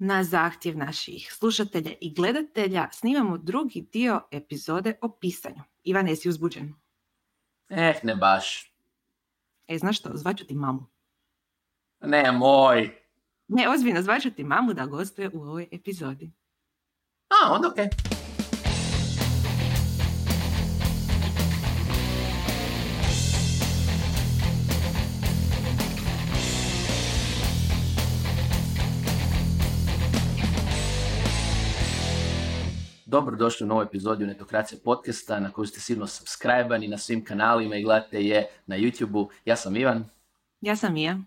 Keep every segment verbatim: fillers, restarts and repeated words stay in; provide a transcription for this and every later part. Na zahtjev naših slušatelja i gledatelja snimamo drugi dio epizode o pisanju. Ivan, jesi uzbuđen? Eh, ne baš. E, znaš što, zvaću ti mamu. Ne, moj. Ne, ozbiljno, zvaću ti mamu da gostuje u ovoj epizodi. A, onda okej. Okay. Dobrodošli u novu epizodiju Netokracija podcasta na koju ste sigurno subscribe-ani na svim kanalima i gledate je na YouTube-u. Ja sam Ivan. Ja sam Ija.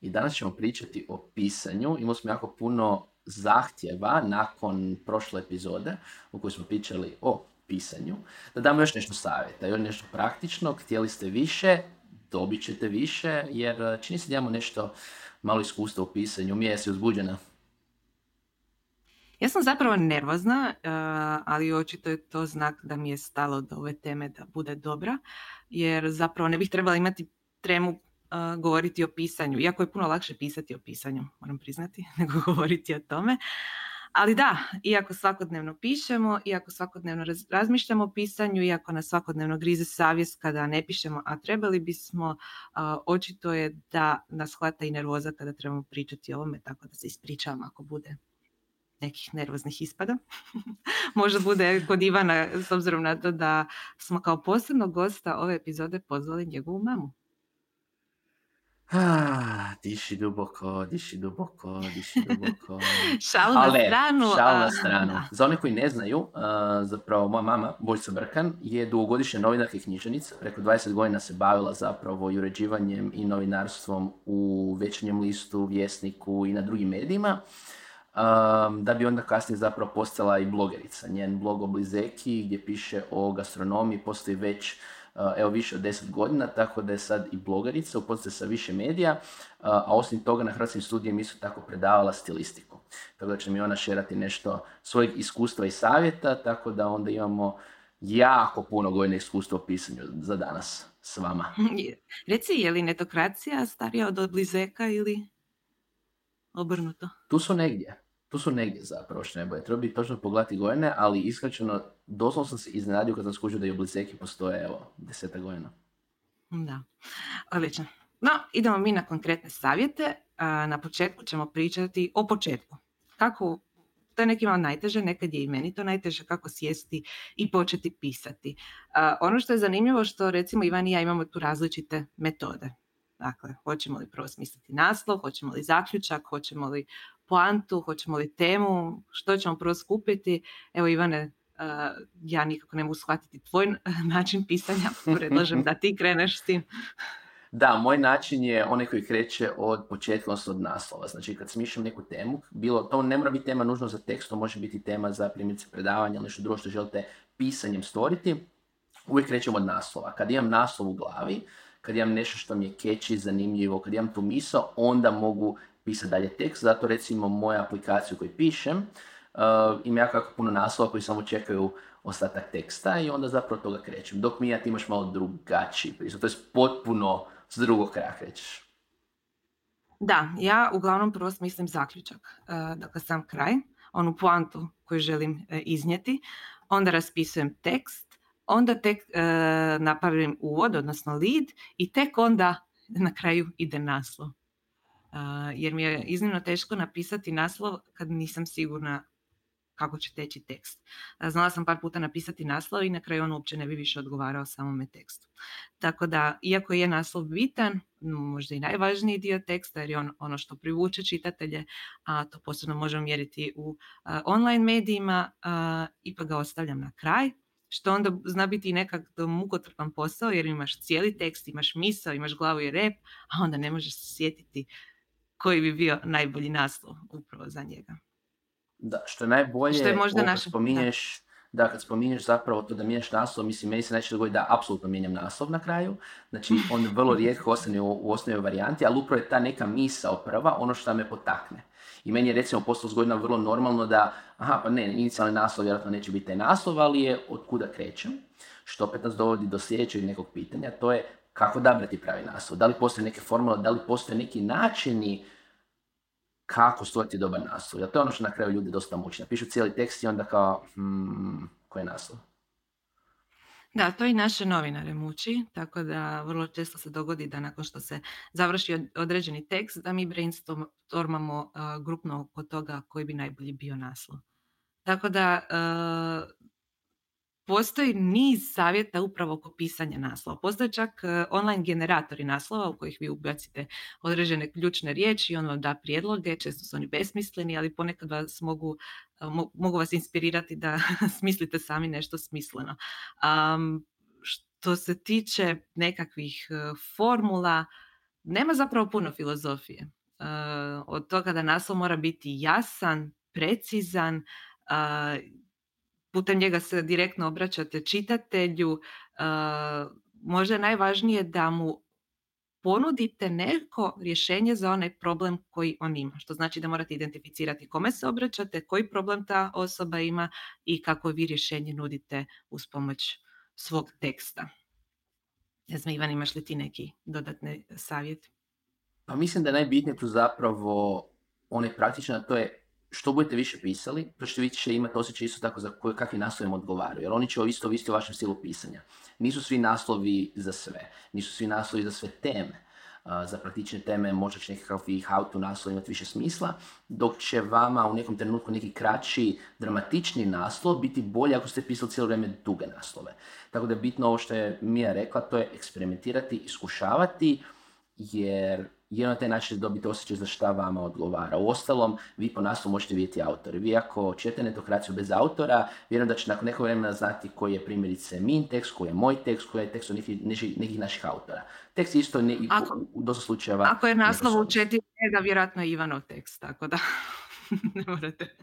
I danas ćemo pričati o pisanju. Imali smo jako puno zahtjeva nakon prošle epizode u kojoj smo pričali o pisanju. Da damo još nešto savjeta, još nešto praktično. Htjeli ste više, dobit ćete više jer čini se da imamo nešto malo iskustva u pisanju. Mija, jesi uzbuđena? Ja sam zapravo nervozna, ali očito je to znak da mi je stalo do ove teme da bude dobra, jer zapravo ne bih trebala imati tremu govoriti o pisanju, iako je puno lakše pisati o pisanju, moram priznati, nego govoriti o tome. Ali da, iako svakodnevno pišemo, iako svakodnevno razmišljamo o pisanju, iako nas svakodnevno grize savjest kada ne pišemo, a trebali bismo, očito je da nas hvata i nervoza kada trebamo pričati o ovome, tako da se ispričavam ako bude nekih nervoznih ispada. Možda bude kod Ivana, s obzirom na to da smo kao posebnog gosta ove epizode pozvali njegovu mamu. Ah, diši duboko, diši duboko, diši duboko. šal na Ale, stranu. Šal na stranu. A, Za one koji ne znaju, uh, zapravo moja mama, Božica Brkan, je dugogodišnja novinarka i književnica. Preko dvadeset godina se bavila zapravo i uređivanjem i novinarstvom u Večernjem listu, Vjesniku i na drugim medijima. Um, da bi onda kasnije zapravo postala i blogerica. Njen blog Oblizeki gdje piše o gastronomiji postoji već uh, evo više od deset godina, tako da je sad i blogerica, upoznata sa više medija, uh, a osim toga na Hrvatskim studijima isto tako predavala stilistiku. Tako da će mi ona šerati nešto svojeg iskustva i savjeta, tako da onda imamo jako puno godina iskustva u pisanju za danas s vama. Reci, je li Netokracija starija od Oblizeka ili obrnuto? Tu su negdje. Tu su negdje zapravo što ne boje. Treba bi točno pogledati godine, ali iskračeno doslovno sam se iznenadio kad sam skužio da i Oblizeki postoje, evo, deseta godina. Da, odlično. No, idemo mi na konkretne savjete. Na početku ćemo pričati o početku. Kako, to je nekima najteže, nekad je i meni to najteže, kako sjesti i početi pisati. Ono što je zanimljivo što recimo Ivan i ja imamo tu različite metode. Dakle, hoćemo li prvo smisliti naslov, hoćemo li zaključak, hoćemo li poantu, hoćemo li temu, što ćemo prvo skupiti. Evo Ivane, uh, ja nikako ne mogu shvatiti tvoj način pisanja, predlažem da ti kreneš s tim. Da, moj način je onaj koji kreće od početka, odnosno od naslova. Znači, kad smišljam neku temu, bilo to ne mora biti tema nužno za tekst, to može biti tema za primjerice predavanja ili nešto drugo što želite pisanjem stvoriti, uvijek krećem od naslova. Kad imam naslov u glavi, kad imam nešto što mi je catchy, zanimljivo, kad imam tu misao, onda mogu pisati dalje tekst. Zato recimo moja aplikacija koju pišem uh, ima jako puno naslova koji samo čekaju ostatak teksta i onda zapravo toga krećem. Dok mi ja ti imaš malo drugačiji pristup, to je potpuno s drugog kraja krećeš. Da, ja uglavnom prvo smislim zaključak, uh, dakle sam kraj, onu poantu koju želim uh, iznijeti, onda raspisujem tekst, onda tek e, napravim uvod, odnosno lead, i tek onda na kraju ide naslov. E, jer mi je iznimno teško napisati naslov kad nisam sigurna kako će teći tekst. E, znala sam par puta napisati naslov i na kraju on uopće ne bi više odgovarao samome tekstu. Tako da, iako je naslov bitan, možda i najvažniji dio teksta, jer je on, ono što privuče čitatelje, a to posebno možemo mjeriti u a, online medijima, a, ipak ga ostavljam na kraj. Što onda zna biti nekak mukotrpan posao, jer imaš cijeli tekst, imaš misao, imaš glavu i rep, a onda ne možeš se sjetiti koji bi bio najbolji naslov upravo za njega. Da, što je najbolje, što je možda naša... spominješ, da, kad spominješ zapravo to da mijenjaš naslov, mislim, meni se najčešće dogodi da apsolutno mijenjam naslov na kraju, znači on vrlo rijetko ostane u, u osnovnoj varijanti, ali upravo je ta neka misao prva ono što me potakne. I meni je recimo postalo s godina vrlo normalno da, aha, pa ne, inicijalni naslov vjerojatno neće biti taj naslov, ali je od kuda krećem, što opet nas dovodi do sljedećeg nekog pitanja, to je kako odabrati pravi naslov. Da li postoje neke formule, da li postoje neki načini kako stvoriti dobar naslov. Jer to je ono što na kraju ljudi dosta muči. Napišu cijeli tekst i onda kao, hmm, koji je naslov? Da, to i naše novinare muči, tako da vrlo često se dogodi da nakon što se završi određeni tekst, da mi brainstormamo uh, grupno oko toga koji bi najbolji bio naslov. Tako da uh, postoji niz savjeta upravo oko pisanja naslova. Postoje čak uh, online generatori naslova u kojih vi ubacite određene ključne riječi i on vam da prijedloge, često su oni besmisleni, ali ponekad vas mogu mogu vas inspirirati da smislite sami nešto smisleno. Um, što se tiče nekakvih uh, formula, nema zapravo puno filozofije. Uh, od toga da naslov mora biti jasan, precizan, uh, putem njega se direktno obraćate čitatelju. Uh, možda je najvažnije da mu ponudite neko rješenje za onaj problem koji on ima. Što znači da morate identificirati kome se obraćate, koji problem ta osoba ima i kako vi rješenje nudite uz pomoć svog teksta. Ja znam, Ivan, imaš li ti neki dodatni savjet? Pa mislim da je najbitnije tu zapravo onaj praktičan, to je što budete više pisali, to što vi će imati osjećaj isto tako za koje, kakvi naslovima odgovaraju, jer oni će isto ovisiti o vašem stilu pisanja. Nisu svi naslovi za sve, nisu svi naslovi za sve teme. Uh, za praktične teme možda će nekakav i how to naslov imati više smisla, dok će vama u nekom trenutku neki kraći, dramatični naslov biti bolje ako ste pisali cijelo vrijeme duge naslove. Tako da je bitno ovo što je Mija rekla, to je eksperimentirati, iskušavati, jer jedno na taj način dobiti osjećaj za šta vama odgovara. U ostalom, vi po naslovu možete vidjeti autori. Vi ako čitate Netokraciju bez autora, vjerujem da će nakon nekog vremena znati koji je primjerice min tekst, koji je moj tekst, koji je tekst od nekih, nekih naših autora. Tekst isto ne, ako, u dosta slučajeva... Ako je naslov u četiri reda, vjerojatno je Ivanov tekst, tako da ne morate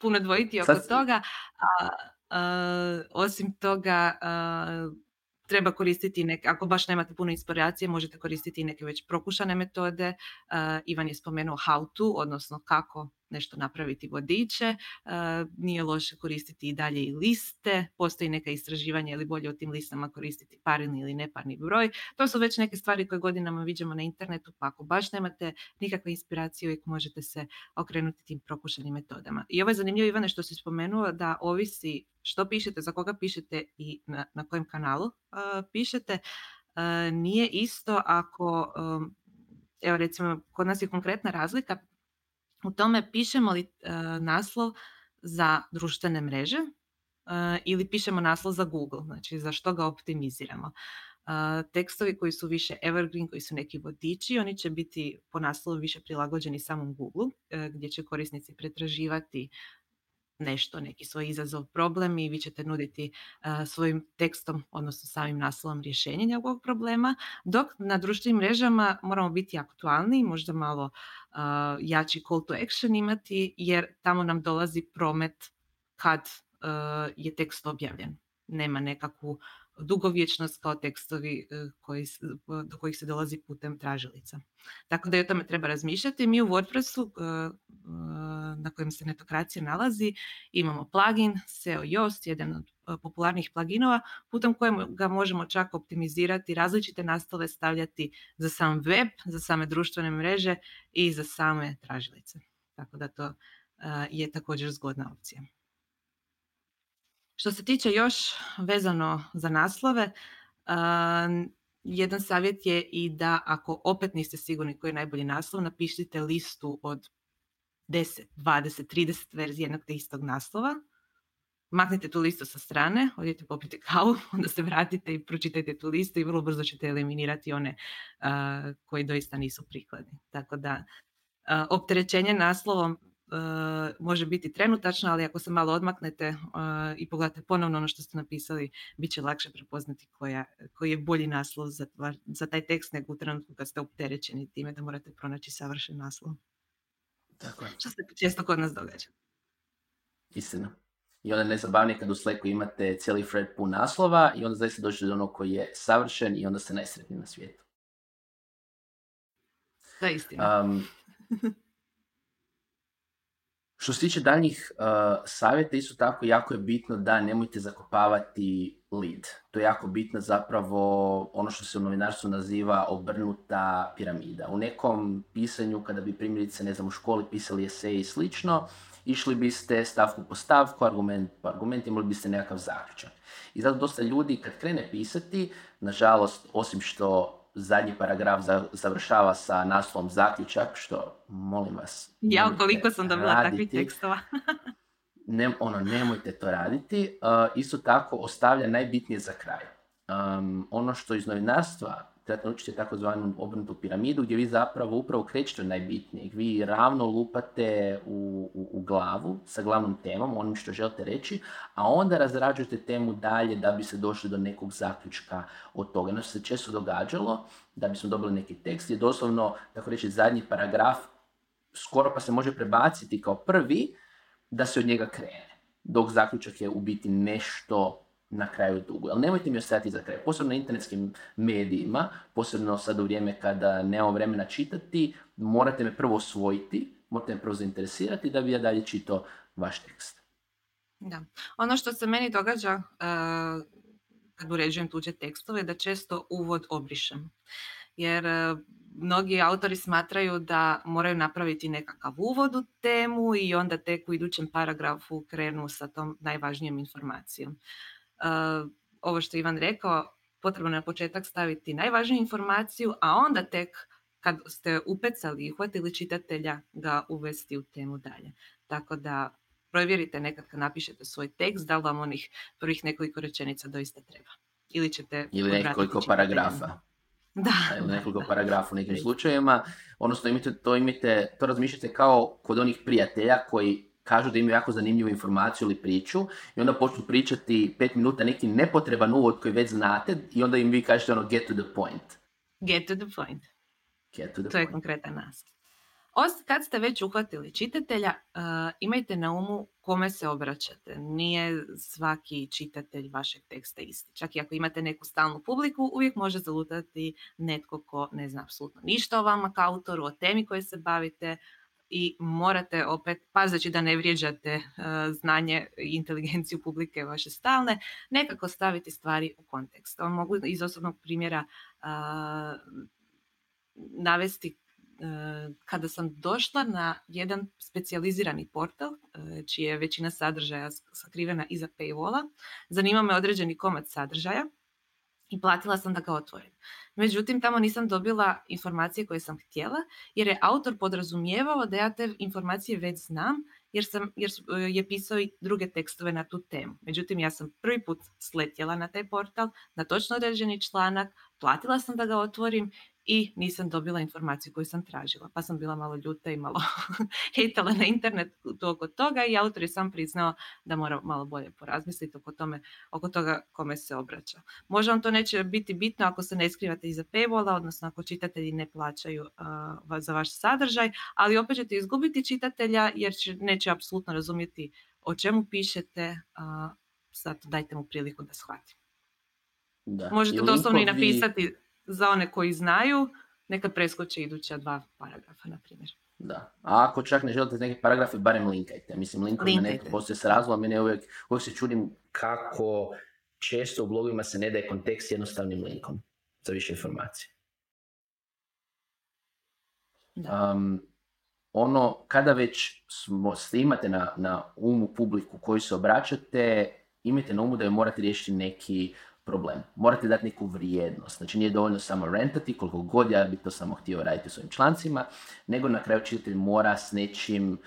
puno dvojiti oko Sad... toga. A, a, osim toga... A, treba koristiti neke, ako baš nemate puno inspiracije, možete koristiti neke već prokušane metode. Uh, Ivan je spomenuo how to, odnosno kako nešto napraviti vodiče. Uh, nije loše koristiti i dalje i liste. Postoji neka istraživanja ili bolje u tim listama koristiti parni ili neparni broj. To su već neke stvari koje godinama viđamo na internetu, pa ako baš nemate nikakve inspiracije, uvijek možete se okrenuti tim prokušanim metodama. I ovo je zanimljivo, Ivane, što si spomenuo, da ovisi što pišete, za koga pišete i na, na kojem kanalu uh, pišete. Uh, nije isto ako, um, evo recimo, kod nas je konkretna razlika u tome pišemo li uh, naslov za društvene mreže uh, ili pišemo naslov za Google, znači za što ga optimiziramo. Uh, tekstovi koji su više evergreen, koji su neki vodiči, oni će biti po naslovu više prilagođeni samom Google, uh, gdje će korisnici pretraživati nešto, neki svoj izazov, problem i vi ćete nuditi uh, svojim tekstom, odnosno samim naslovom rješenja njegovog problema, dok na društvenim mrežama moramo biti aktualni, možda malo uh, jači call to action imati, jer tamo nam dolazi promet kad uh, je tekst objavljen. Nema nekakvu dugovječnost kao tekstovi uh, koji, uh, do kojih se dolazi putem tražilica. Tako da i o tome treba razmišljati. Mi u WordPressu uh, na kojem se Netokracija nalazi, imamo plugin S E O Yoast, jedan od popularnih pluginova, putem kojeg ga možemo čak optimizirati, različite naslove stavljati za sam web, za same društvene mreže i za same tražilice. Tako da to je također zgodna opcija. Što se tiče još vezano za naslove, jedan savjet je i da ako opet niste sigurni koji je najbolji naslov, napišite listu od deset, dvadeset, trideset verzije jednog te istog naslova. Maknite tu listu sa strane, odite popite kavu, onda se vratite i pročitajte tu listu i vrlo brzo ćete eliminirati one uh, koji doista nisu prikladni. Tako da uh, opterećenje naslovom uh, može biti trenutačno, ali ako se malo odmaknete uh, i pogledate ponovno ono što ste napisali, bit će lakše prepoznati koja, koji je bolji naslov za, za taj tekst nego u trenutku kad ste opterećeni time da morate pronaći savršen naslov. Tako je. Što se često kod nas događa. Istina. I onda je najzabavnije kad u Slacku imate cijeli thread pun naslova i onda zaista dođete do onog koji je savršen i onda ste najsretniji na svijetu. Da, istina. Um, Što se tiče daljnjih uh, savjeta, isto tako jako je bitno da nemojte zakopavati lead. To je jako bitno zapravo ono što se u novinarstvu naziva obrnuta piramida. U nekom pisanju, kada bi primjerice, ne znam, u školi pisali eseje i slično, išli biste stavku po stavku, argument po argument, imali biste nekakav zaključak. I zato dosta ljudi kad krene pisati, nažalost, osim što zadnji paragraf za, završava sa naslovom zaključak, što, molim vas... Ja, koliko sam dobila takvih tekstova. ne, ono, nemojte to raditi. Uh, isto tako, ostavlja najbitnije za kraj. Um, ono što iz novinarstva, trebate naučiti takozvanu obrnutu piramidu, gdje vi zapravo upravo krećete najbitnijeg. Vi ravno lupate u, u, u glavu sa glavnom temom, onim što želite reći, a onda razrađujete temu dalje da bi se došli do nekog zaključka od toga. Ono se često događalo, da bismo dobili neki tekst, je doslovno, tako reći, zadnji paragraf skoro pa se može prebaciti kao prvi, da se od njega krene, dok zaključak je u biti nešto na kraju dugo. Ali nemojte mi ostaviti za kraj. Posebno na internetskim medijima, posebno sad u vrijeme kada nemamo vremena čitati, morate me prvo osvojiti, morate me prvo zainteresirati da bi ja dalje čitao vaš tekst. Da. Ono što se meni događa uh, kad uređujem tuđe tekstove, da često uvod obrišem. Jer uh, mnogi autori smatraju da moraju napraviti nekakav uvod u temu i onda tek u idućem paragrafu krenu sa tom najvažnijom informacijom. Uh, ovo što je Ivan rekao, potrebno je na početak staviti najvažniju informaciju, a onda tek kad ste upecali i hvatili čitatelja ga uvesti u temu dalje. Tako da provjerite nekad kad napišete svoj tekst, da li vam onih prvih nekoliko rečenica doista treba. Ili ćete ili nekoliko paragrafa. Da. Ili nekoliko paragrafa u nekim slučajevima. Odnosno, imate, to, imate, to razmišljate kao kod onih prijatelja koji kažu da imaju jako zanimljivu informaciju ili priču i onda počnu pričati pet minuta neki nepotreban uvod koji već znate i onda im vi kažete ono get to the point. Get to the point. Get to the to point. Je konkretan naslov. Kad ste već uhvatili čitatelja, uh, imajte na umu kome se obraćate. Nije svaki čitatelj vašeg teksta isti. Čak i ako imate neku stalnu publiku, uvijek može zalutati netko ko ne zna apsolutno ništa o vama kao autoru, o temi koje se bavite, i morate opet, pazeći da ne vrijeđate uh, znanje i inteligenciju publike vaše stalne, nekako staviti stvari u kontekst. On mogu iz osobnog primjera uh, navesti uh, kada sam došla na jedan specijalizirani portal, uh, čija je većina sadržaja sakrivena iza paywalla. Zanima me određeni komad sadržaja i platila sam da ga otvorim. Međutim, tamo nisam dobila informacije koje sam htjela, jer je autor podrazumijevao da ja te informacije već znam, jer, sam, jer je pisao i druge tekstove na tu temu. Međutim, ja sam prvi put sletjela na taj portal, na točno određeni članak, platila sam da ga otvorim i nisam dobila informaciju koju sam tražila. Pa sam bila malo ljuta i malo hejtala na internet oko toga i autor je sam priznao da mora malo bolje porazmisliti oko, tome, oko toga kome se obraća. Možda vam to neće biti bitno ako se ne skrivate iza paywalla, odnosno ako čitatelji ne plaćaju uh, za vaš sadržaj, ali opet ćete izgubiti čitatelja jer će, neće apsolutno razumjeti o čemu pišete, uh, zato dajte mu priliku da shvati. Da. Možete doslovno i napisati... Za one koji znaju, neka preskoče iduća dva paragrafa, na primjer. Da, a ako čak ne želite neke paragrafe, barem linkajte. Mislim, linkovi ne postoje s razlogom, mene uvijek, uvijek se čudim kako često u blogovima se ne daje kontekst jednostavnim linkom za više informacije. Da. Um, ono, kada već smo, imate na, na umu publiku koju se obraćate, imajte na umu da joj morate riješiti neki problem. Morate dati neku vrijednost. Znači, nije dovoljno samo rentati, koliko god ja bih to samo htio raditi u svojim člancima, nego na kraju čitatelj mora s nečim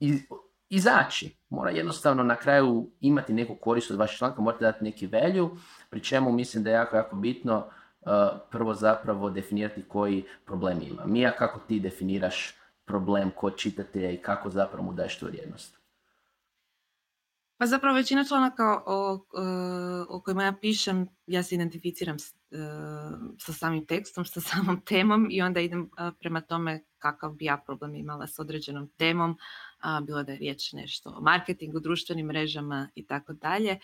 iz, izaći. Mora jednostavno na kraju imati neku korist od vašeg članka, morate dati neki value, pri čemu mislim da je jako, jako bitno uh, prvo zapravo definirati koji problem ima. Mija, kako ti definiraš problem kod čitatelja i kako zapravo mu daješ tu vrijednost? Pa zapravo većina članaka o, o kojima ja pišem, ja se identificiram s, sa samim tekstom, sa samom temom i onda idem prema tome kakav bi ja problem imala s određenom temom, bilo da je riječ nešto o marketingu, društvenim mrežama i tako dalje.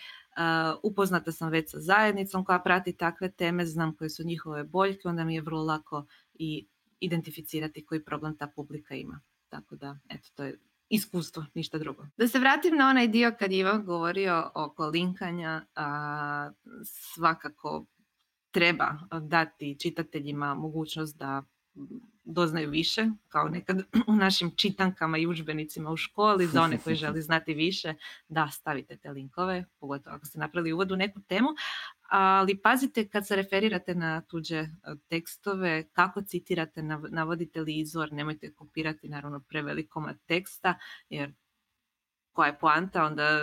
Upoznata sam već sa zajednicom koja prati takve teme, znam koje su njihove boljke, onda mi je vrlo lako i identificirati koji problem ta publika ima. Tako da, eto, to je iskustvo, ništa drugo. Da se vratim na onaj dio kad je Ivan govorio oko linkanja, a, svakako treba dati čitateljima mogućnost da doznaju više, kao nekad u našim čitankama i udžbenicima u školi, za one koji želi znati više, da stavite te linkove, pogotovo ako ste napravili uvod u neku temu, ali pazite kad se referirate na tuđe tekstove, kako citirate, navodite li izvor, nemojte kopirati naravno prevelik komad teksta, jer koja je poanta, onda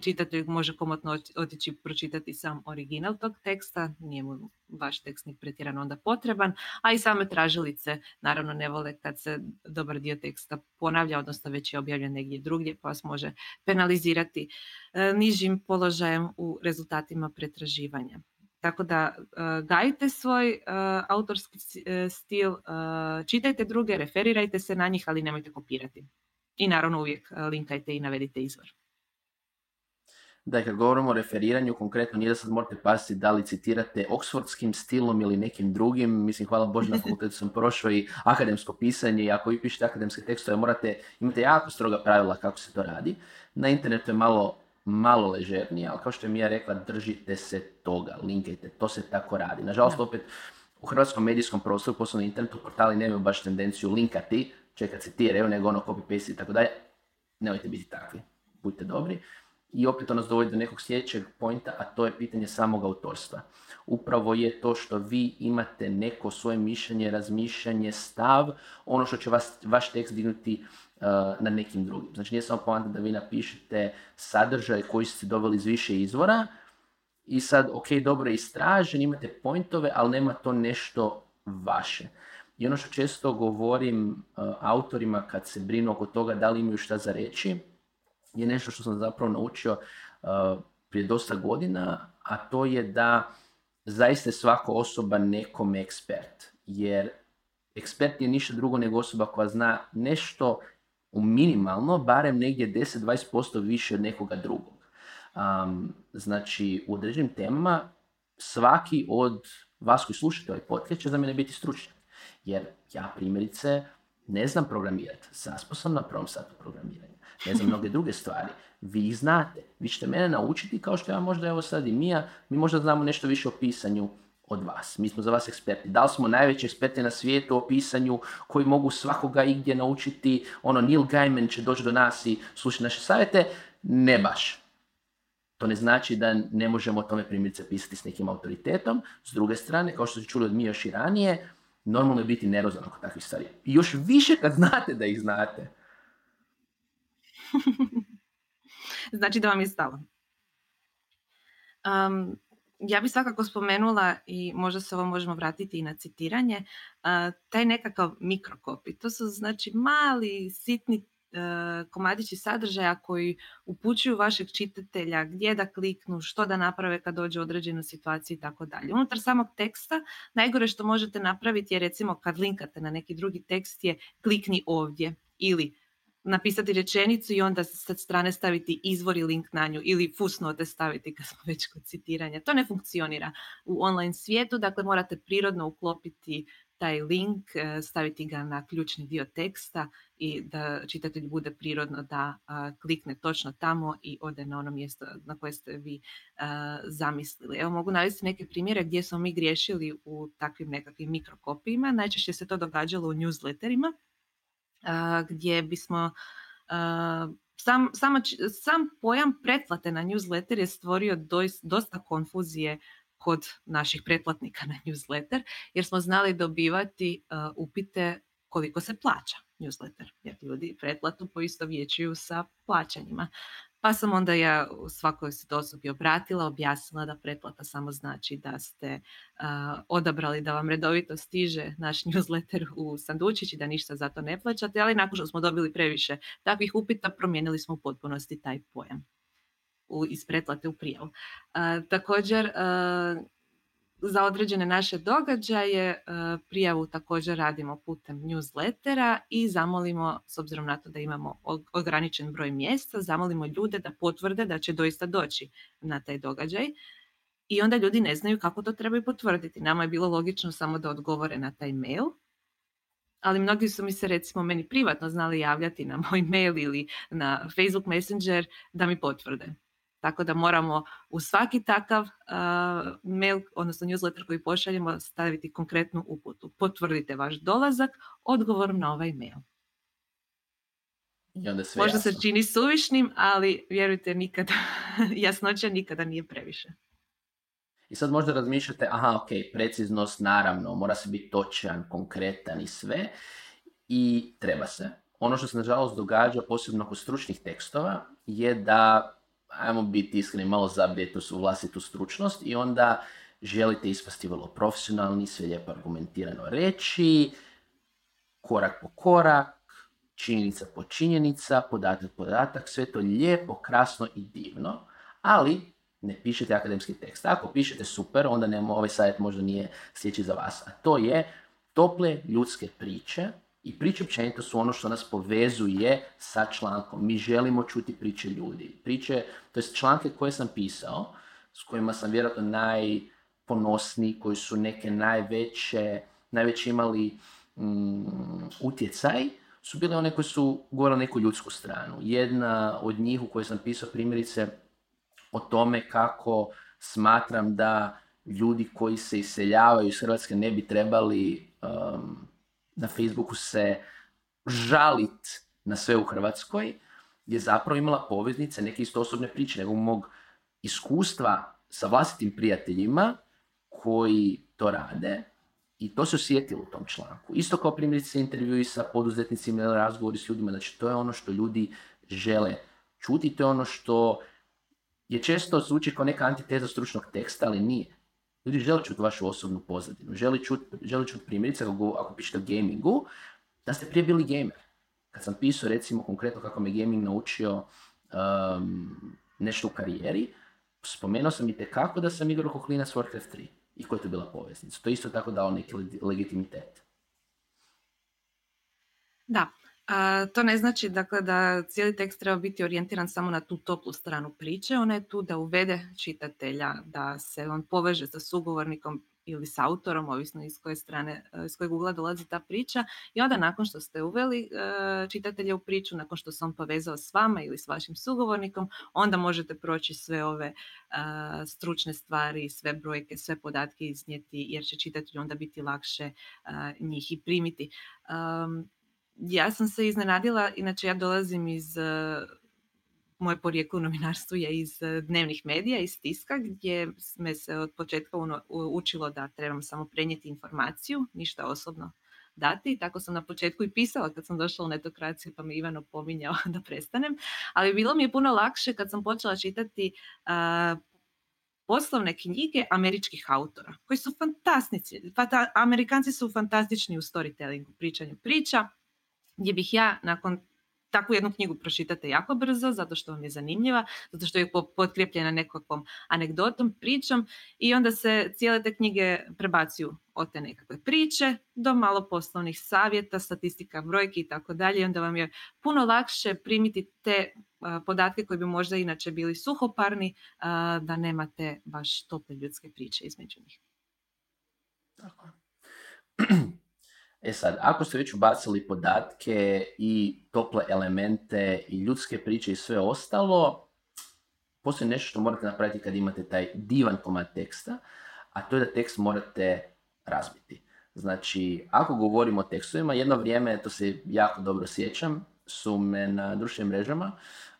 čitatelj može komotno otići pročitati sam original tog teksta, nije mu vaš tekst ni pretjerano onda potreban, a i same tražilice naravno ne vole kad se dobar dio teksta ponavlja, odnosno već je objavljen negdje drugdje, pa vas može penalizirati e, nižim položajem u rezultatima pretraživanja. Tako da e, gajite svoj e, autorski e, stil, e, čitajte druge, referirajte se na njih, ali nemojte kopirati. I naravno uvijek linkajte i navedite izvor. Da, kad govorimo o referiranju, konkretno nije da sad morate pasti da li citirate oksfordskim stilom ili nekim drugim. Mislim, hvala Bože, na fakultetu sam prošao i akademsko pisanje i ako vi pišete akademske tekstove, morate, imate jako stroga pravila kako se to radi. Na internetu je malo, malo ležernije, ali kao što je Mija rekla, držite se toga, linkajte, to se tako radi. Nažalost, opet, u hrvatskom medijskom prostoru, posebno na internetu, portali nemaju baš tendenciju linkati, čeka citiraju, nego ono copy-paste i tako dalje, nemojte biti takvi, budite dobri. I opet to nas dovodi do nekog sljedećeg pointa, a to je pitanje samog autorstva. Upravo je to što vi imate neko svoje mišljenje, razmišljanje, stav, ono što će vas, vaš tekst dignuti uh, na nekim drugim. Znači nije samo poanta da vi napišete sadržaj koji ste dobili iz više izvora i sad, ok, dobro je istražen, imate pointove, ali nema to nešto vaše. I ono što često govorim uh, autorima kad se brinu oko toga da li imaju šta za reći, je nešto što sam zapravo naučio uh, prije dosta godina, a to je da zaista je svaka osoba nekom ekspert. Jer ekspert je ništa drugo nego osoba koja zna nešto u minimalno, barem negdje deset do dvadeset posto više od nekoga drugog. Um, znači, u određenim temama svaki od vas koji slušate ovaj podcast će za mene biti stručnjak. Jer ja primjerice ne znam programirati, saspo sam na prvom satu programiranja, ne znam mnoge druge stvari, vi ih znate, vi ćete mene naučiti kao što ja možda evo sad i Mija, mi možda znamo nešto više o pisanju od vas, mi smo za vas eksperti, da li smo najveći eksperti na svijetu o pisanju koji mogu svakoga igdje naučiti, ono Neil Gaiman će doći do nas i slušati naše savjete, ne baš. To ne znači da ne možemo o tome primjerice pisati s nekim autoritetom, s druge strane, kao što ste čuli od Mije još i ranije, normalno je biti nerozan oko takvih stvari. I još više kad znate da ih znate. Znači da vam je stalo. Um, ja bih svakako spomenula i možda se ovo možemo vratiti i na citiranje. Uh, taj nekakav mikrokopi. To su znači mali, sitni komadići sadržaja koji upućuju vašeg čitatelja gdje da kliknu, što da naprave kad dođe u određenu situaciju i tako dalje. Unutar samog teksta najgore što možete napraviti je recimo kad linkate na neki drugi tekst je klikni ovdje ili napisati rečenicu i onda sa strane staviti izvor i link na nju ili fusnote staviti kad smo već kod citiranja. To ne funkcionira u online svijetu, dakle morate prirodno uklopiti taj link, staviti ga na ključni dio teksta i da čitatelj bude prirodno da a, klikne točno tamo i ode na ono mjesto na koje ste vi a, zamislili. Evo mogu navesti neke primjere gdje smo mi griješili u takvim nekakvim mikrokopijima. Najčešće se to događalo u newsletterima a, gdje bismo a, sam, sama, sam pojam pretplate na newsletter je stvorio dois, dosta konfuzije kod naših pretplatnika na newsletter, jer smo znali dobivati uh, upite koliko se plaća newsletter, jer ljudi pretplatu poistovjećuju sa plaćanjima. Pa sam onda ja svakoj se osobi obratila, objasnila da pretplata samo znači da ste uh, odabrali da vam redovito stiže naš newsletter u sandučić i da ništa za to ne plaćate, ali nakon što smo dobili previše takvih upita, promijenili smo u potpunosti taj pojam. U, iz pretplate u prijavu. A, također, a, za određene naše događaje a, prijavu također radimo putem newslettera i zamolimo, s obzirom na to da imamo ograničen broj mjesta, zamolimo ljude da potvrde da će doista doći na taj događaj i onda ljudi ne znaju kako to trebaju potvrditi. Nama je bilo logično samo da odgovore na taj mail ali mnogi su mi se recimo meni privatno znali javljati na moj mail ili na Facebook Messenger da mi potvrde. Tako da moramo u svaki takav uh, mail, odnosno newsletter koji pošaljemo, staviti konkretnu uputu. Potvrdite vaš dolazak odgovorom na ovaj mail. I onda sve Možda jasno. Se čini suvišnim, ali vjerujte, nikada, jasnoća nikada nije previše. I sad možda razmišljate, aha, ok, preciznost naravno, mora se biti točan, konkretan i sve, i treba se. Ono što se nažalost događa, posebno kod stručnih tekstova, je da, ajmo biti iskreni, malo zabrijetos u vlastitu stručnost i onda želite ispasti vrlo profesionalni, sve lijepo argumentirano reći, korak po korak, činjenica po činjenica, podatak podatak, sve to lijepo, krasno i divno, ali ne pišete akademski tekst. Ako pišete super, onda nema, ovaj savjet možda nije sljedeći za vas. A to je tople ljudske priče i priče općenito su ono što nas povezuje sa člankom. Mi želimo čuti priče ljudi. Priče, to jest članke koje sam pisao, s kojima sam vjerojatno najponosniji, koji su neke najveće, najveće imali mm, utjecaj, su bile one koje su govorili neku ljudsku stranu. Jedna od njih u kojoj sam pisao primjerice o tome kako smatram da ljudi koji se iseljavaju iz Hrvatske ne bi trebali um, na Facebooku se žaliti na sve u Hrvatskoj, je zapravo imala poveznice neke isto osobne priče, nego mog iskustva sa vlastitim prijateljima koji to rade. I to se osjetilo u tom članku. Isto kao primjerice intervjui sa poduzetnicima ili razgovori s ljudima. Znači, to je ono što ljudi žele čuti, to je ono što je često zvuči kao neka antiteza stručnog teksta, ali nije. Ljudi žele čuti vašu osobnu pozadinu. Žele čuti čut primjerice, ako, ako pišete o gamingu, da ste prije bili gamer. Kad sam pisao, recimo, konkretno kako me gaming naučio um, nešto u karijeri, spomenuo sam i tekako da sam igrao koklina s Warcraft tri. I koja je to bila poveznica? To je isto tako dao neki legitimitet. Da, a, to ne znači dakle, da cijeli tekst treba biti orijentiran samo na tu toplu stranu priče. Ona je tu da uvede čitatelja, da se on poveže sa sugovornikom ili s autorom, ovisno iz koje strane, iz kojeg ugla dolazi ta priča. I onda nakon što ste uveli čitatelja u priču, nakon što se on povezao s vama ili s vašim sugovornikom, onda možete proći sve ove uh, stručne stvari, sve brojke, sve podatke iznijeti, jer će čitatelju onda biti lakše uh, njih i primiti. Um, ja sam se iznenadila, inače ja dolazim iz... Uh, Moje porijeklo u novinarstvu je iz dnevnih medija, iz tiska, gdje me se od početka učilo da trebam samo prenijeti informaciju, ništa osobno dati. Tako sam na početku i pisala kad sam došla u Netokraciju, pa me Ivan opominjao da prestanem. Ali bilo mi je puno lakše kad sam počela čitati uh, poslovne knjige američkih autora, koji su fantastični. Fata, Amerikanci su fantastični u storytellingu, pričanju priča, gdje bih ja nakon takvu jednu knjigu pročitate jako brzo, zato što vam je zanimljiva, zato što je potkrepljena nekakvom anegdotom, pričom, i onda se cijele te knjige prebacuju od te nekakve priče do malo poslovnih savjeta, statistika, brojki i tako dalje. Onda vam je puno lakše primiti te a, podatke koji bi možda inače bili suhoparni, a, da nemate baš tople ljudske priče između njih. Tako. E sad, ako ste već ubacili podatke i tople elemente i ljudske priče i sve ostalo, postoji nešto što morate napraviti kad imate taj divan komad teksta, a to je da tekst morate razbiti. Znači, ako govorimo o tekstovima, jedno vrijeme, to se jako dobro sjećam, su me na društvenim mrežama,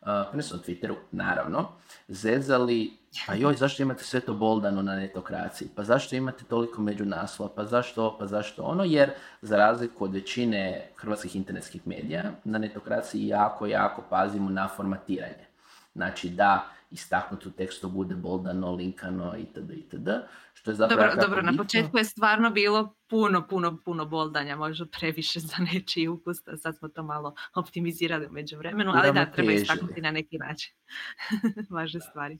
prvenstveno na Twitteru, naravno, zezali, pa joj, zašto imate sve to boldano na Netokraciji, pa zašto imate toliko međunaslova, pa zašto, pa zašto ono, jer za razliku od većine hrvatskih internetskih medija, na Netokraciji jako, jako pazimo na formatiranje. Znači da istaknuto u tekstu bude boldano, linkano itd. itd. Što je zapravo dobro, dobro na početku je stvarno bilo puno, puno, puno boldanja, možda previše za nečiji ukus, sad smo to malo optimizirali u međuvremenu, ali da, treba istaknuti na neki način važne stvari.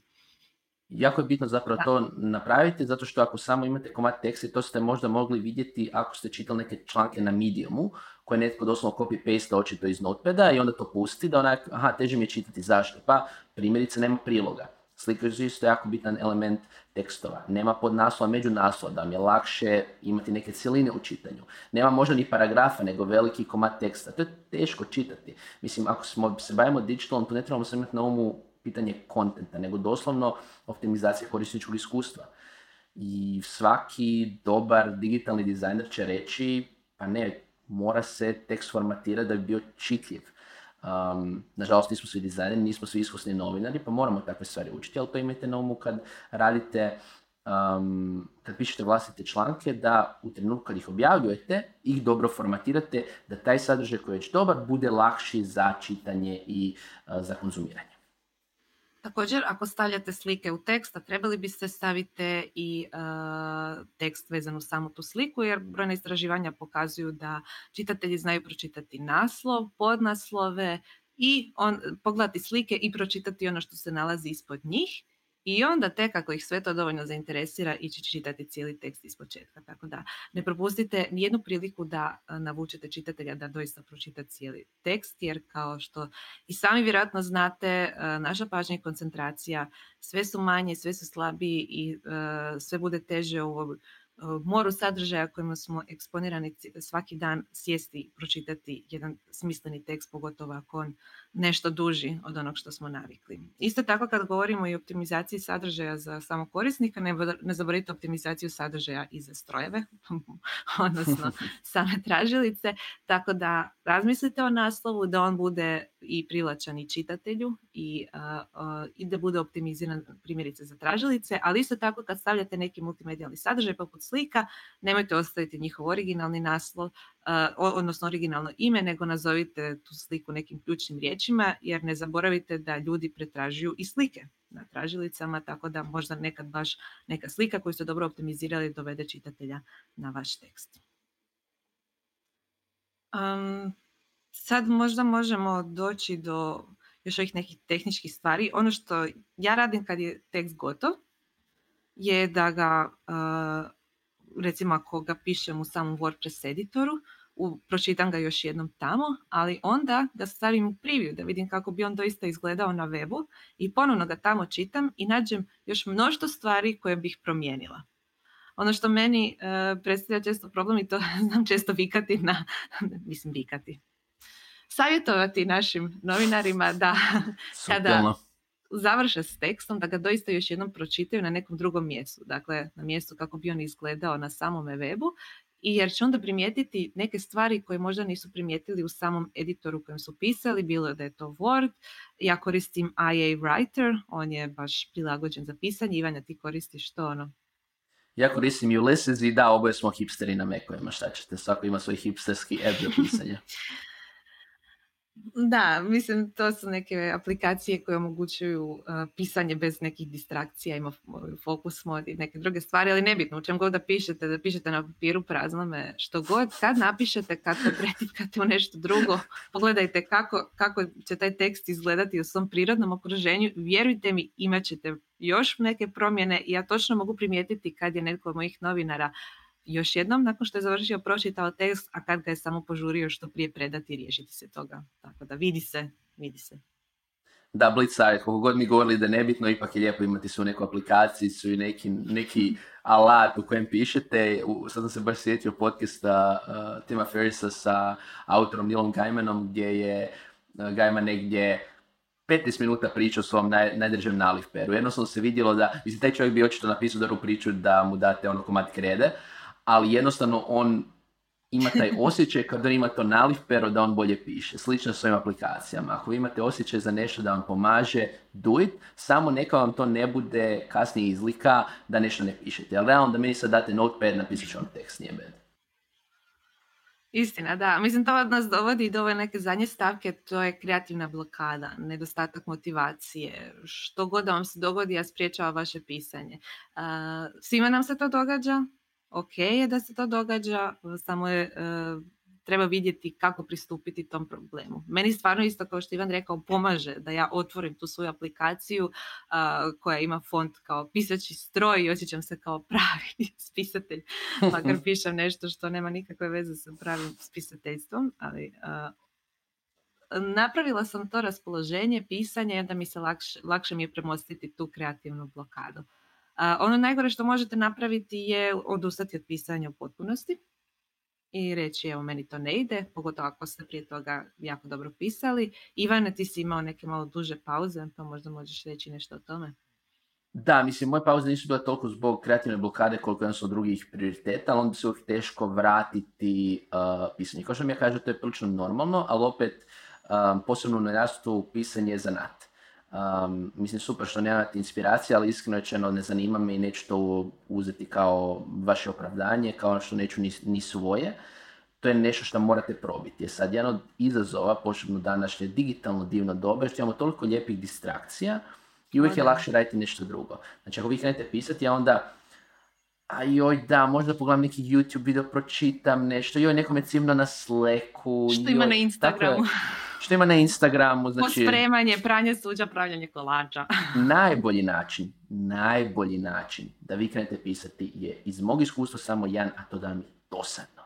Jako je bitno zapravo da to napraviti, zato što ako samo imate komad teksta, to ste možda mogli vidjeti ako ste čitali neke članke na Mediumu, koje netko doslovno copy-paste očito iz notepada i onda to pusti, da onak, aha, teže mi je čitati, zašto? Pa primjerice nema priloga. Slikaži su jako bitan element tekstova. Nema podnaslova, međunaslova, da mi je lakše imati neke cjeline u čitanju. Nema možda ni paragrafa, nego veliki komad teksta. To je teško čitati. Mislim, ako smo, se bavimo digitalom, tu ne trebamo se imati na umu pitanje kontenta, nego doslovno optimizacija korisničkog iskustva. I svaki dobar digitalni dizajner će reći, pa ne, mora se tekst formatirati da bi bio čitljiv. Um, nažalost, nismo svi dizajneri, nismo svi iskusni novinari, pa moramo takve stvari učiti, ali to imajte na umu kad radite, um, kad pišete vlastite članke, da u trenutku kad ih objavljujete, ih dobro formatirate, da taj sadržaj koji je već dobar bude lakši za čitanje i uh, za konzumiranje. Također, ako stavljate slike u teksta, trebali biste staviti i e, tekst vezan uz samu tu sliku, jer brojna istraživanja pokazuju da čitatelji znaju pročitati naslov, podnaslove i on, pogledati slike i pročitati ono što se nalazi ispod njih. I onda tek ako ih sve to dovoljno zainteresira ići čitati cijeli tekst iz početka. Tako da ne propustite nijednu priliku da navučete čitatelja da doista pročita cijeli tekst, jer kao što i sami vjerojatno znate, naša pažnja i koncentracija sve su manje, sve su slabiji i sve bude teže u moru sadržaja kojima smo eksponirani svaki dan sjesti i pročitati jedan smisleni tekst, pogotovo ako on nešto duži od onog što smo navikli. Isto tako kad govorimo i o optimizaciji sadržaja za samog korisnika, ne, ne zaboravite optimizaciju sadržaja i za strojeve, odnosno same tražilice, tako da razmislite o naslovu da on bude i privlačan i čitatelju i, uh, uh, i da bude optimiziran primjerice za tražilice, ali isto tako kad stavljate neki multimedijalni sadržaj poput slika, nemojte ostaviti njihov originalni naslov, uh, odnosno originalno ime, nego nazovite tu sliku nekim ključnim riječima, jer ne zaboravite da ljudi pretražuju i slike na tražilicama, tako da možda nekad baš neka slika koju ste dobro optimizirali dovede čitatelja na vaš tekst. Um, sad možda možemo doći do još ovih nekih tehničkih stvari. Ono što ja radim kad je tekst gotov je da ga, recimo ako ga pišem u samom WordPress editoru, pročitam ga još jednom tamo, ali onda ga stavim u preview da vidim kako bi on doista izgledao na webu i ponovno ga tamo čitam i nađem još mnoštvo stvari koje bih promijenila. Ono što meni predstavlja često problem i to znam često vikati na, mislim vikati, savjetovati našim novinarima da kada završe s tekstom, da ga doista još jednom pročitaju na nekom drugom mjestu. Dakle, na mjestu kako bi on izgledao na samome webu, i jer će onda primijetiti neke stvari koje možda nisu primijetili u samom editoru kojem su pisali, bilo da je to Word. Ja koristim I A Writer, on je baš prilagođen za pisanje. Ivanja, ti koristiš to ono? Ja koristim Ulysses i da, oboje smo hipsteri na Macu-ima, šta ćete, svako ima svoj hipsterski app za pisanje. Da, mislim, to su neke aplikacije koje omogućuju uh, pisanje bez nekih distrakcija, ima fokus mod i neke druge stvari, ali nebitno, u čem god da pišete, da pišete na papiru praznome, što god, kad napišete, kad se pretipkate u nešto drugo, pogledajte kako, kako će taj tekst izgledati u svom prirodnom okruženju, vjerujte mi, imat ćete još neke promjene i ja točno mogu primijetiti kad je netko od mojih novinara još jednom, nakon što je završio, pročitao tekst, a kad ga je samo požurio što prije predati i riješiti se toga. Tako da vidi se, vidi se. Da, blic savjet, kako god mi govorili da je nebitno, ipak je lijepo imati svoju neku aplikaciju, svoju neki, neki alat u kojem pišete. U, sad sam se baš sjetio podcasta uh, Tima Ferrisa sa autorom Neilom Gaimanom, gdje je uh, Gaiman negdje petnaest minuta priča o svom naj, najdržem nalivperu. Jednostavno se vidjelo da, mislim, taj čovjek bi očito napisao dobru priču da mu date ono komad krede, ali jednostavno on ima taj osjećaj kad on ima to nalif pero da on bolje piše. Slično s ovim aplikacijama. Ako imate osjećaj za nešto da vam pomaže, do it, samo neka vam to ne bude kasnije izlika da nešto ne pišete. Ali realno da meni sad date notepad, napisat ću vam tekst, nije bed. Istina, da. Mislim, to od nas dovodi do ove neke zadnje stavke, to je kreativna blokada, nedostatak motivacije, što god da vam se dogodi, a spriječava vaše pisanje. Uh, svima nam se to događa. Ok je da se to događa, samo je, e, treba vidjeti kako pristupiti tom problemu. Meni stvarno, isto kao što Ivan rekao, pomaže da ja otvorim tu svoju aplikaciju a, koja ima font kao pisaći stroj i osjećam se kao pravi spisatelj. Makar pišem nešto što nema nikakve veze sa pravim spisateljstvom, ali a, napravila sam to raspoloženje, pisanje, da mi se lakše, lakše mi je premostiti tu kreativnu blokadu. A, ono najgore što možete napraviti je odustati od pisanja u potpunosti i reći, evo, meni to ne ide, pogotovo ako ste prije toga jako dobro pisali. Ivane, ti si imao neke malo duže pauze, pa možda možeš reći nešto o tome. Da, mislim, moje pauze nisu bile toliko zbog kreativne blokade koliko jedan su od drugih prioriteta, ali onda se uvijek teško vratiti uh, pisanje. Kao što mi ja kažem, to je prilično normalno, ali opet um, posebno na narastu pisanje je zanat. Um, mislim, super što nemate inspiracije, ali iskreno rečeno ne zanima me i neću to uzeti kao vaše opravdanje, kao ono što neću ni, ni svoje. To je nešto što morate probiti. Jer sad, jedan od izazova, posebno današnje digitalno divno doba, što imamo toliko lijepih distrakcija, i uvijek je lakše raditi nešto drugo. Znači, ako vi krenete pisati, a onda, a joj da, možda pogledam neki YouTube video, pročitam nešto, joj, neko me cimno na Slacku. Što joj, ima na Instagramu. Tako, što ima na Instagramu, znači... Pospremanje, pranje suđa, pravljanje kolača. Najbolji način, najbolji način da vi krenete pisati je iz mog iskustva samo jedan, a to da mi je dosadno.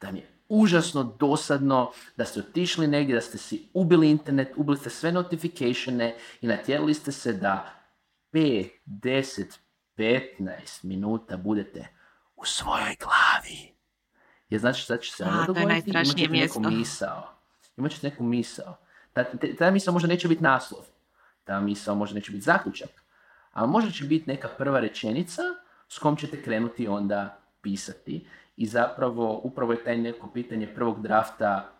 Da mi je užasno dosadno, da ste otišli negdje, da ste si ubili internet, ubili ste sve notificatione i natjerali ste se da pet, deset, petnaest minuta budete u svojoj glavi. Jer znači sad će se ono dogoditi, imat ćete mjesto. neku misao. Imat ćete neku misao. Ta, ta misao možda neće biti naslov. Ta misao možda neće biti zaključak. Ali možda će biti neka prva rečenica s kom ćete krenuti onda pisati. I zapravo, upravo je taj neko pitanje prvog drafta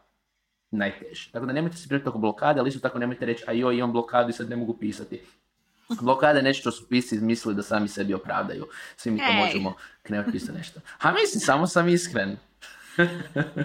najteže. Tako da nemojte se prijeti oko blokade, ali isto tako nemojte reći, a joj, imam blokadu i sad ne mogu pisati. Blokada je nešto što su pisci izmislili da sami sebi opravdaju. Svi mi to hey. možemo krenuti pisati nešto. Ha, mislim, samo sam iskren.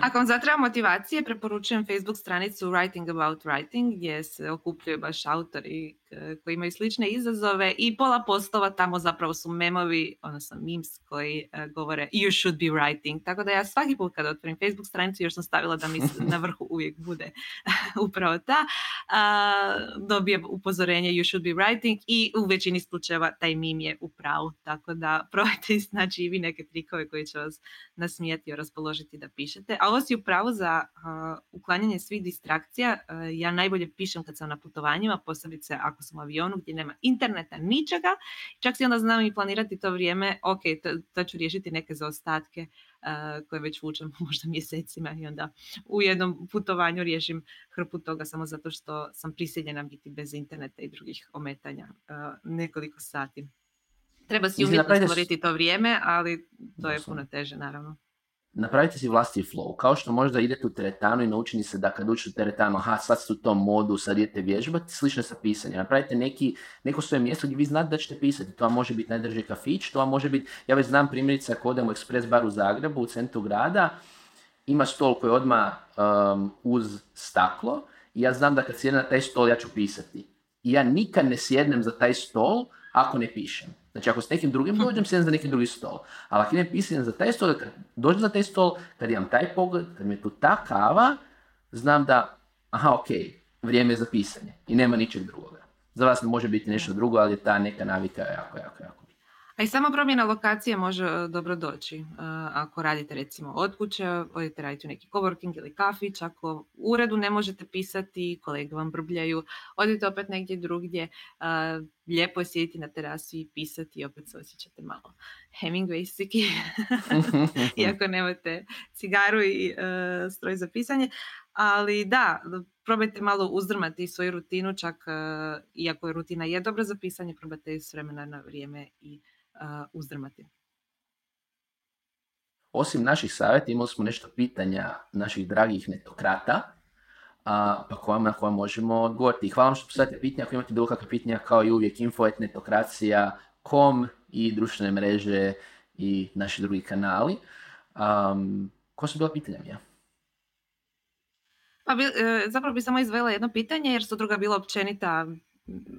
Ako vam zatreba motivacije, preporučujem Facebook stranicu Writing About Writing, gdje se okupljaju baš autori koji imaju slične izazove i pola postova tamo zapravo su memovi, odnosno memes koji govore you should be writing. Tako da ja svaki put kada otvorim Facebook stranicu, još sam stavila da mi na vrhu uvijek bude upravo ta, dobijem upozorenje you should be writing i u većini slučajeva taj meme je u pravu. Tako da probajte znači i vi neke trikove koji će vas nasmijeti i raspoložiti da pišete. A ovo si upravo za uh, uklanjanje svih distrakcija. Uh, ja najbolje pišem kad sam na putovanjima, posebice ako sam u avionu gdje nema interneta, ničega. Čak si onda znam i planirati to vrijeme, ok, to, to ću riješiti neke zaostatke uh, koje već vučem možda mjesecima i onda u jednom putovanju riješim hrpu toga samo zato što sam prisiljena biti bez interneta i drugih ometanja uh, nekoliko sati. Treba si umjetno stvoriti to vrijeme, ali to je puno teže, naravno. Napravite si vlastiti flow, kao što možda idete u teretanu i naučiti se da kad uđete u teretanu, aha, sad ste u tom modu, sad idete vježbati, slično sa pisanjem. Napravite neki, neko svoje mjesto gdje vi znate da ćete pisati, to vam može biti najdrži kafić, to vam može biti, ja već znam primjerice ako odem u ekspres bar u Zagrebu, u centru grada, ima stol koji je odmah um, uz staklo i ja znam da kad sjednem na taj stol ja ću pisati. I ja nikad ne sjednem za taj stol ako ne pišem. Znači, ako s nekim drugim dođem, sjedem za neki drugi stol. Ali ako idem pisati za taj stol, kad dođem za taj stol, kad imam taj pogled, kad mi je tu ta kava, znam da, aha, ok, vrijeme je za pisanje i nema ničeg drugoga. Za vas ne može biti nešto drugo, ali ta neka navika je jako, jako, jako. A i sama promjena lokacije može dobro doći. Ako radite recimo od kuće, odite raditi u neki coworking ili kafić, ako u uredu ne možete pisati, kolege vam brbljaju, odite opet negdje drugdje, lijepo je sjediti na terasu i pisati i opet se osjećate malo Hemingway-siki, iako nemate cigaru i uh, stroj za pisanje. Ali da, probajte malo uzdrmati svoju rutinu, čak uh, iako je rutina je dobra za pisanje, probajte s vremena na vrijeme i Uh, uzdrmati. Osim naših savjeta imali smo nešto pitanja naših dragih netokrata uh, pa koja, na koja možemo odgovoriti. Hvala vam što postavljate pitanja. Ako imate bilo kakve pitanja, kao i uvijek info at netokracija dot com i društvene mreže i naši drugi kanali. Um, koja su bila pitanja Mija? Pa bi, zapravo bi samo izvela jedno pitanje jer su druga bila općenita,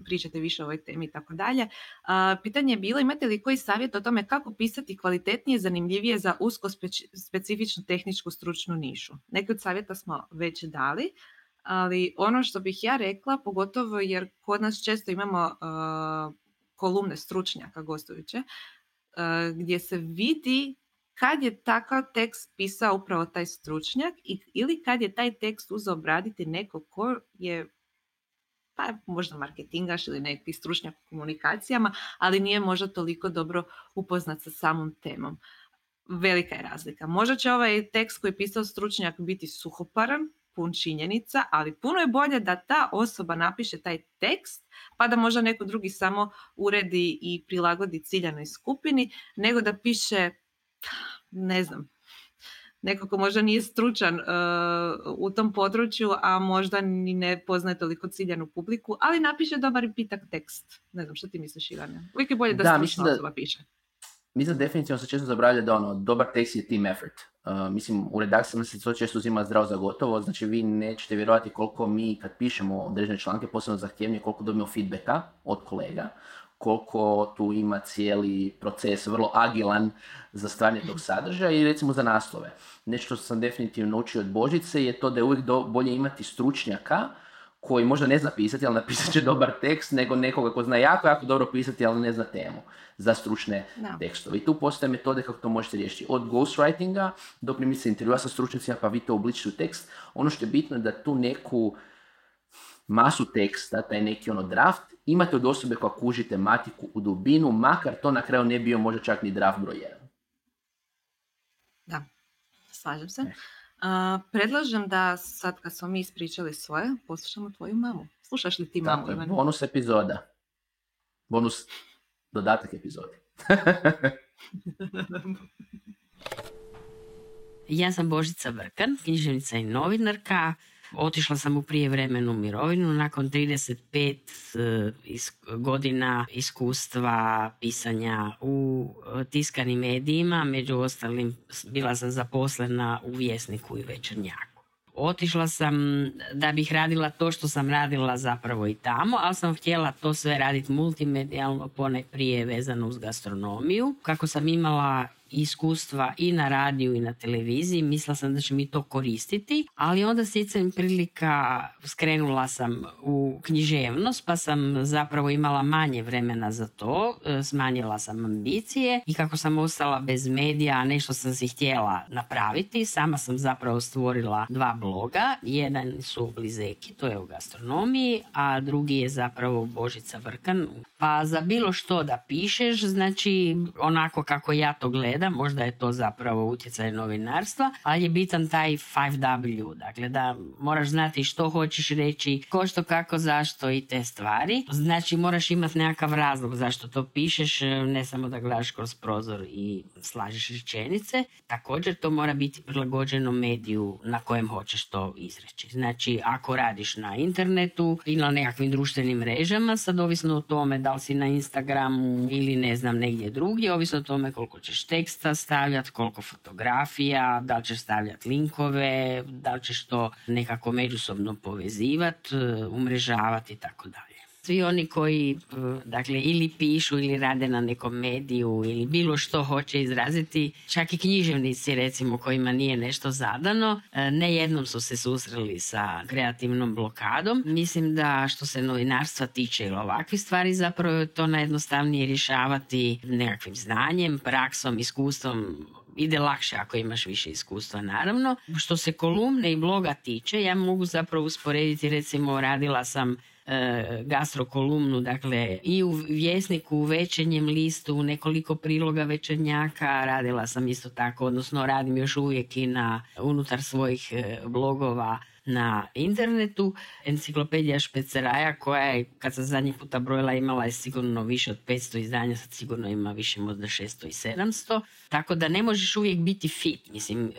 pričate više o ovoj temi i tako dalje. Pitanje je bilo, imate li koji savjet o tome kako pisati kvalitetnije, zanimljivije za usko speci, specifičnu tehničku stručnu nišu? Neki od savjeta smo već dali, ali ono što bih ja rekla, pogotovo jer kod nas često imamo uh, kolumne stručnjaka gostujuće, uh, gdje se vidi kad je takav tekst pisao upravo taj stručnjak ili kad je taj tekst uzeo obraditi neko ko je pa možda marketingaš ili neki stručnjak u komunikacijama, ali nije možda toliko dobro upoznat sa samom temom. Velika je razlika. Možda će ovaj tekst koji je pisao stručnjak biti suhoparan, pun činjenica, ali puno je bolje da ta osoba napiše taj tekst pa da možda neko drugi samo uredi i prilagodi ciljanoj skupini, nego da piše, ne znam, neko ko možda nije stručan uh, u tom području, a možda ni ne poznaje toliko ciljanu publiku, ali napiše dobar i pitak tekst. Ne znam, što ti misliš, Ivane? Uvijek je bolje da, da stručna da... osoba piše. Mislim, definitivno se često zaboravlja da ono, dobar tekst je team effort. Uh, mislim, u redakcijama se to često uzima zdravo za gotovo, znači vi nećete vjerovati koliko mi kad pišemo određene članke, posebno zahtjevnije, koliko dobijemo feedbacka od kolega, koliko tu ima cijeli proces vrlo agilan za stvaranje tog sadržaja i recimo za naslove. Nešto što sam definitivno naučio od Božice je to da je uvijek do, bolje imati stručnjaka koji možda ne zna pisati, ali napisat će dobar tekst, nego nekoga ko zna jako, jako dobro pisati, ali ne zna temu za stručne no. tekstove. I tu postoje metode kako to možete riješiti. Od ghostwritinga do primjerice intervjua sa stručnjacima, pa vi to obličite u tekst. Ono što je bitno je da tu neku masu teksta, taj neki ono draft, imate od osobe koja kuži tematiku u dubinu, makar to na kraju ne bio možda čak ni draft broj jedan. Da, slažem se. Ne. Uh, predlažem da sad kad smo mi ispričali svoje, poslušamo tvoju mamu. Slušaš li ti mamu? Tako je, bonus epizoda. Bonus dodatak epizode. Ja sam Božica Brkan, književnica i novinarka. Otišla sam u prijevremenu mirovinu nakon trideset pet uh, godina iskustva pisanja u tiskanim medijima, među ostalim bila sam zaposlena u Vjesniku i Večernjaku. Otišla sam da bih radila to što sam radila zapravo i tamo, ali sam htjela to sve raditi multimedijalno, ponajprije vezano uz gastronomiju. Kako sam imala iskustva i na radiju i na televiziji, mislila sam da će mi to koristiti, ali onda stjecajem prilika skrenula sam u književnost, pa sam zapravo imala manje vremena za to, smanjila sam ambicije i kako sam ostala bez medija, nešto sam si htjela napraviti, sama sam zapravo stvorila dva bloga, jedan su Oblizeki, to je u gastronomiji, a drugi je zapravo Božica Brkan. Pa za bilo što da pišeš, znači onako kako ja to gledam, možda je to zapravo utjecaj novinarstva, ali je bitan taj pet W, dakle da moraš znati što hoćeš reći, ko što, kako, zašto i te stvari. Znači moraš imati nekakav razlog zašto to pišeš, ne samo da gledaš kroz prozor i slažeš rečenice. Također to mora biti prilagođeno mediju na kojem hoćeš to izreći. Znači ako radiš na internetu ili na nekakvim društvenim mrežama, sad ovisno o tome da li si na Instagramu ili ne znam negdje drugdje, ovisno o tome koliko ćeš tekst stavljati, koliko fotografija, da li ćeš stavljati linkove, da li ćeš to nekako međusobno povezivati, umrežavati i tako dalje. Svi oni koji dakle, ili pišu ili rade na nekom mediju ili bilo što hoće izraziti, čak i književnici recimo kojima nije nešto zadano, ne jednom su se susreli sa kreativnom blokadom. Mislim da što se novinarstva tiče ili ovakvih stvari, zapravo je to najjednostavnije rješavati nekakvim znanjem, praksom, iskustvom. Ide lakše ako imaš više iskustva, naravno. Što se kolumne i bloga tiče, ja mogu zapravo usporediti, recimo radila sam E, gastrokolumnu, dakle i u Vjesniku, u Večernjem listu, u nekoliko priloga Večernjaka, radila sam isto tako, odnosno radim još uvijek i na unutar svojih e, blogova na internetu. Enciklopedija Špeceraja koja je, kad sam zadnji puta brojila, imala je sigurno više od petsto izdanja, sad sigurno ima više možda šesto i sedamsto, tako da ne možeš uvijek biti fit, mislim,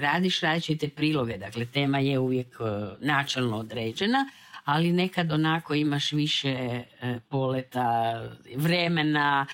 radiš različite priloge, dakle tema je uvijek e, načelno određena, ali nekad onako imaš više poleta, vremena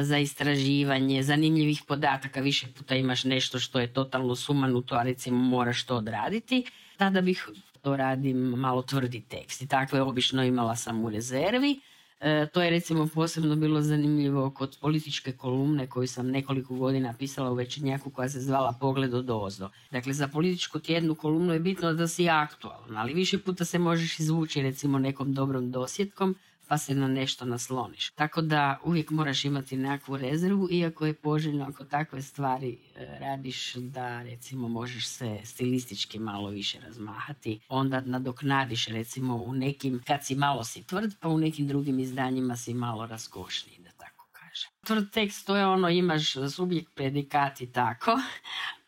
za istraživanje, zanimljivih podataka, više puta imaš nešto što je totalno sumanuto, a recimo moraš to odraditi. Tada bih to radim malo tvrdi tekst i takve obično imala sam u rezervi. E, to je recimo posebno bilo zanimljivo kod političke kolumne koju sam nekoliko godina pisala u Večernjaku koja se zvala Pogled odozdo. Dakle, za političku tjednu kolumnu je bitno da si aktualan, ali više puta se možeš izvući recimo nekom dobrom dosjetkom, pa se na nešto nasloniš. Tako da uvijek moraš imati nekakvu rezervu, iako je poželjno ako takve stvari radiš da recimo možeš se stilistički malo više razmahati, onda nadoknadiš recimo u nekim, kad si malo si tvrd, pa u nekim drugim izdanjima si malo raskošniji, da tako kažem. Tvrd tekst to je ono, imaš subjekt, predikat i tako,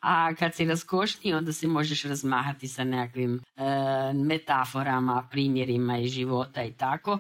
a kad si raskošniji onda se možeš razmahati sa nekakvim e, metaforama, primjerima iz života i tako.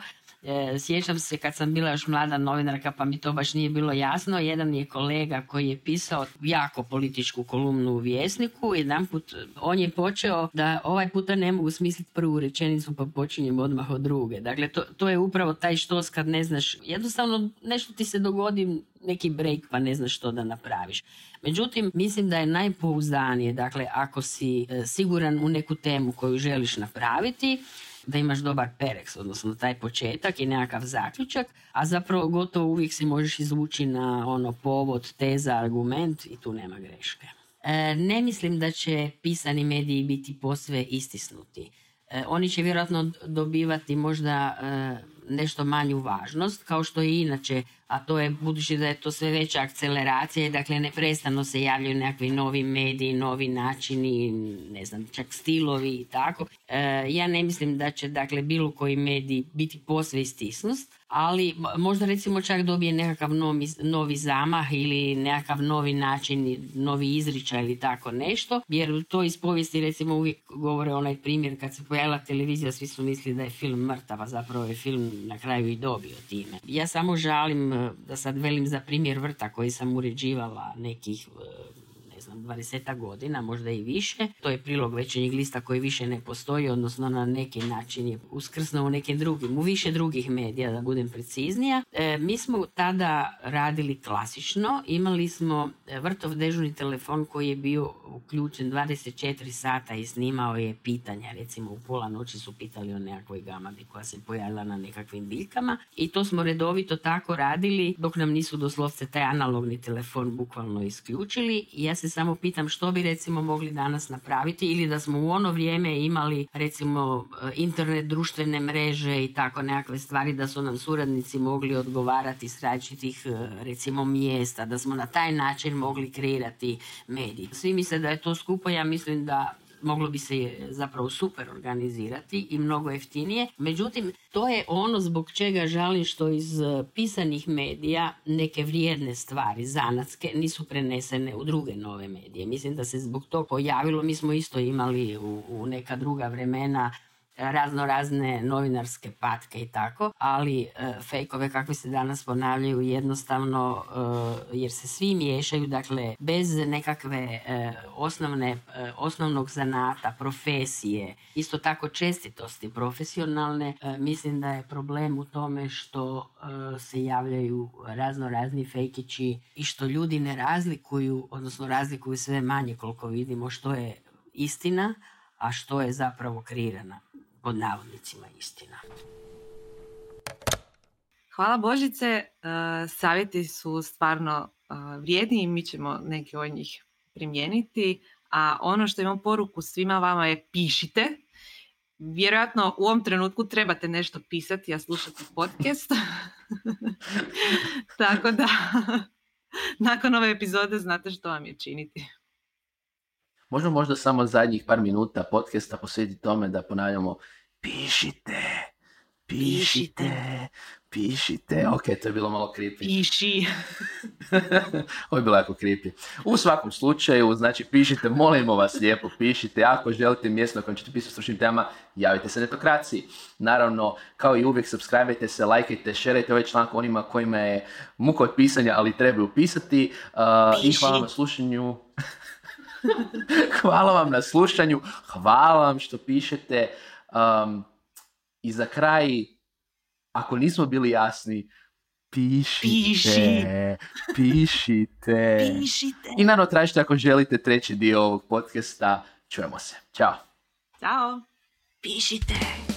Sjećam se kad sam bila još mlada novinarka pa mi to baš nije bilo jasno. Jedan je kolega koji je pisao jako političku kolumnu u Vjesniku. Jedanput on je počeo da ovaj puta ne mogu smisliti prvu rečenicu pa počinjem odmah od druge. Dakle, to, to je upravo taj štos kad ne znaš. Jednostavno nešto ti se dogodi, neki break pa ne znaš što da napraviš. Međutim, mislim da je najpouzdanije, dakle, ako si siguran u neku temu koju želiš napraviti, da imaš dobar pereks, odnosno taj početak i nekakav zaključak, a zapravo gotovo uvijek se možeš izvući na ono povod, teza, argument i tu nema greške. E, ne mislim da će pisani mediji biti posve istisnuti. E, oni će vjerojatno dobivati možda e, nešto manju važnost, kao što i inače, a to je, budući da je to sve veća akceleracija, dakle neprestano se javljaju nekakvi novi mediji, novi načini, ne znam, čak stilovi i tako. E, ja ne mislim da će, dakle, bilo koji mediji biti posve istisnost, ali možda recimo čak dobije nekakav novi, novi zamah ili nekakav novi način, novi izričaj ili tako nešto, jer to iz povijesti recimo uvijek govore onaj primjer kad se pojavila televizija, svi su mislili da je film mrtav, a zapravo je film na kraju i dobio time. Ja samo žalim, da sad velim za primjer Vrta koji sam uređivala nekih, ne znam, dvadesetak godina, možda i više. To je prilog Večernjeg lista koji više ne postoji, odnosno na neki način je uskrsnuo u nekim drugim, u više drugih medija, da budem preciznija. E, mi smo tada radili klasično, imali smo Vrtov dežurni telefon koji je bio uključen dvadeset četiri sata i snimao je pitanja, recimo u pola noći su pitali o nekakvoj gamadi koja se pojavila na nekakvim biljkama i to smo redovito tako radili dok nam nisu doslovce taj analogni telefon bukvalno isključili. Ja se samo pitam što bi recimo mogli danas napraviti ili da smo u ono vrijeme imali recimo internet, društvene mreže i tako nekakve stvari da su nam suradnici mogli odgovarati s različitih recimo mjesta, da smo na taj način mogli kreirati medije. Svi misle da je to skupo, ja mislim da moglo bi se zapravo super organizirati i mnogo jeftinije. Međutim, to je ono zbog čega žalim što iz pisanih medija neke vrijedne stvari, zanatske, nisu prenesene u druge nove medije. Mislim da se zbog toga pojavilo, mi smo isto imali u, u neka druga vremena razno razne novinarske patke i tako, ali e, fejkove kakve se danas ponavljaju jednostavno e, jer se svi miješaju, dakle bez nekakve e, osnovne, e, osnovnog zanata, profesije, isto tako čestitosti profesionalne, e, mislim da je problem u tome što e, se javljaju razno razni fejkići i što ljudi ne razlikuju, odnosno razlikuju sve manje koliko vidimo što je istina, a što je zapravo kreirana pod navodnicima istina. Hvala Božice, e, savjeti su stvarno e, vrijedni i mi ćemo neke od njih primijeniti, a ono što imam poruku svima vama je pišite. Vjerojatno u ovom trenutku trebate nešto pisati, a slušati podcast. Tako da nakon ove epizode znate što vam je činiti. Možemo možda samo zadnjih par minuta podcasta posvetiti tome da ponavljamo pišite, pišite, pišite. Ok, to je bilo malo creepy. Piši. Ovo je bilo jako creepy. U svakom slučaju, znači pišite, molimo vas lijepo, pišite. Ako želite mjesto na kojem ćete pisati o stručnim temama, javite se Netokraciji. Naravno, kao i uvijek, subscribe-ajte se, lajkajte, šerajte ovaj članak onima kojima je muka od pisanja, ali trebaju pisati. Uh, I hvala na slušanju. Hvala vam na slušanju, hvala vam što pišete um, i za kraj, ako nismo bili jasni, pišite, Piši. pišite. pišite. I naravno tražite ako želite treći dio ovog podcasta. Čujemo se. Ćao. Ćao. Pišite.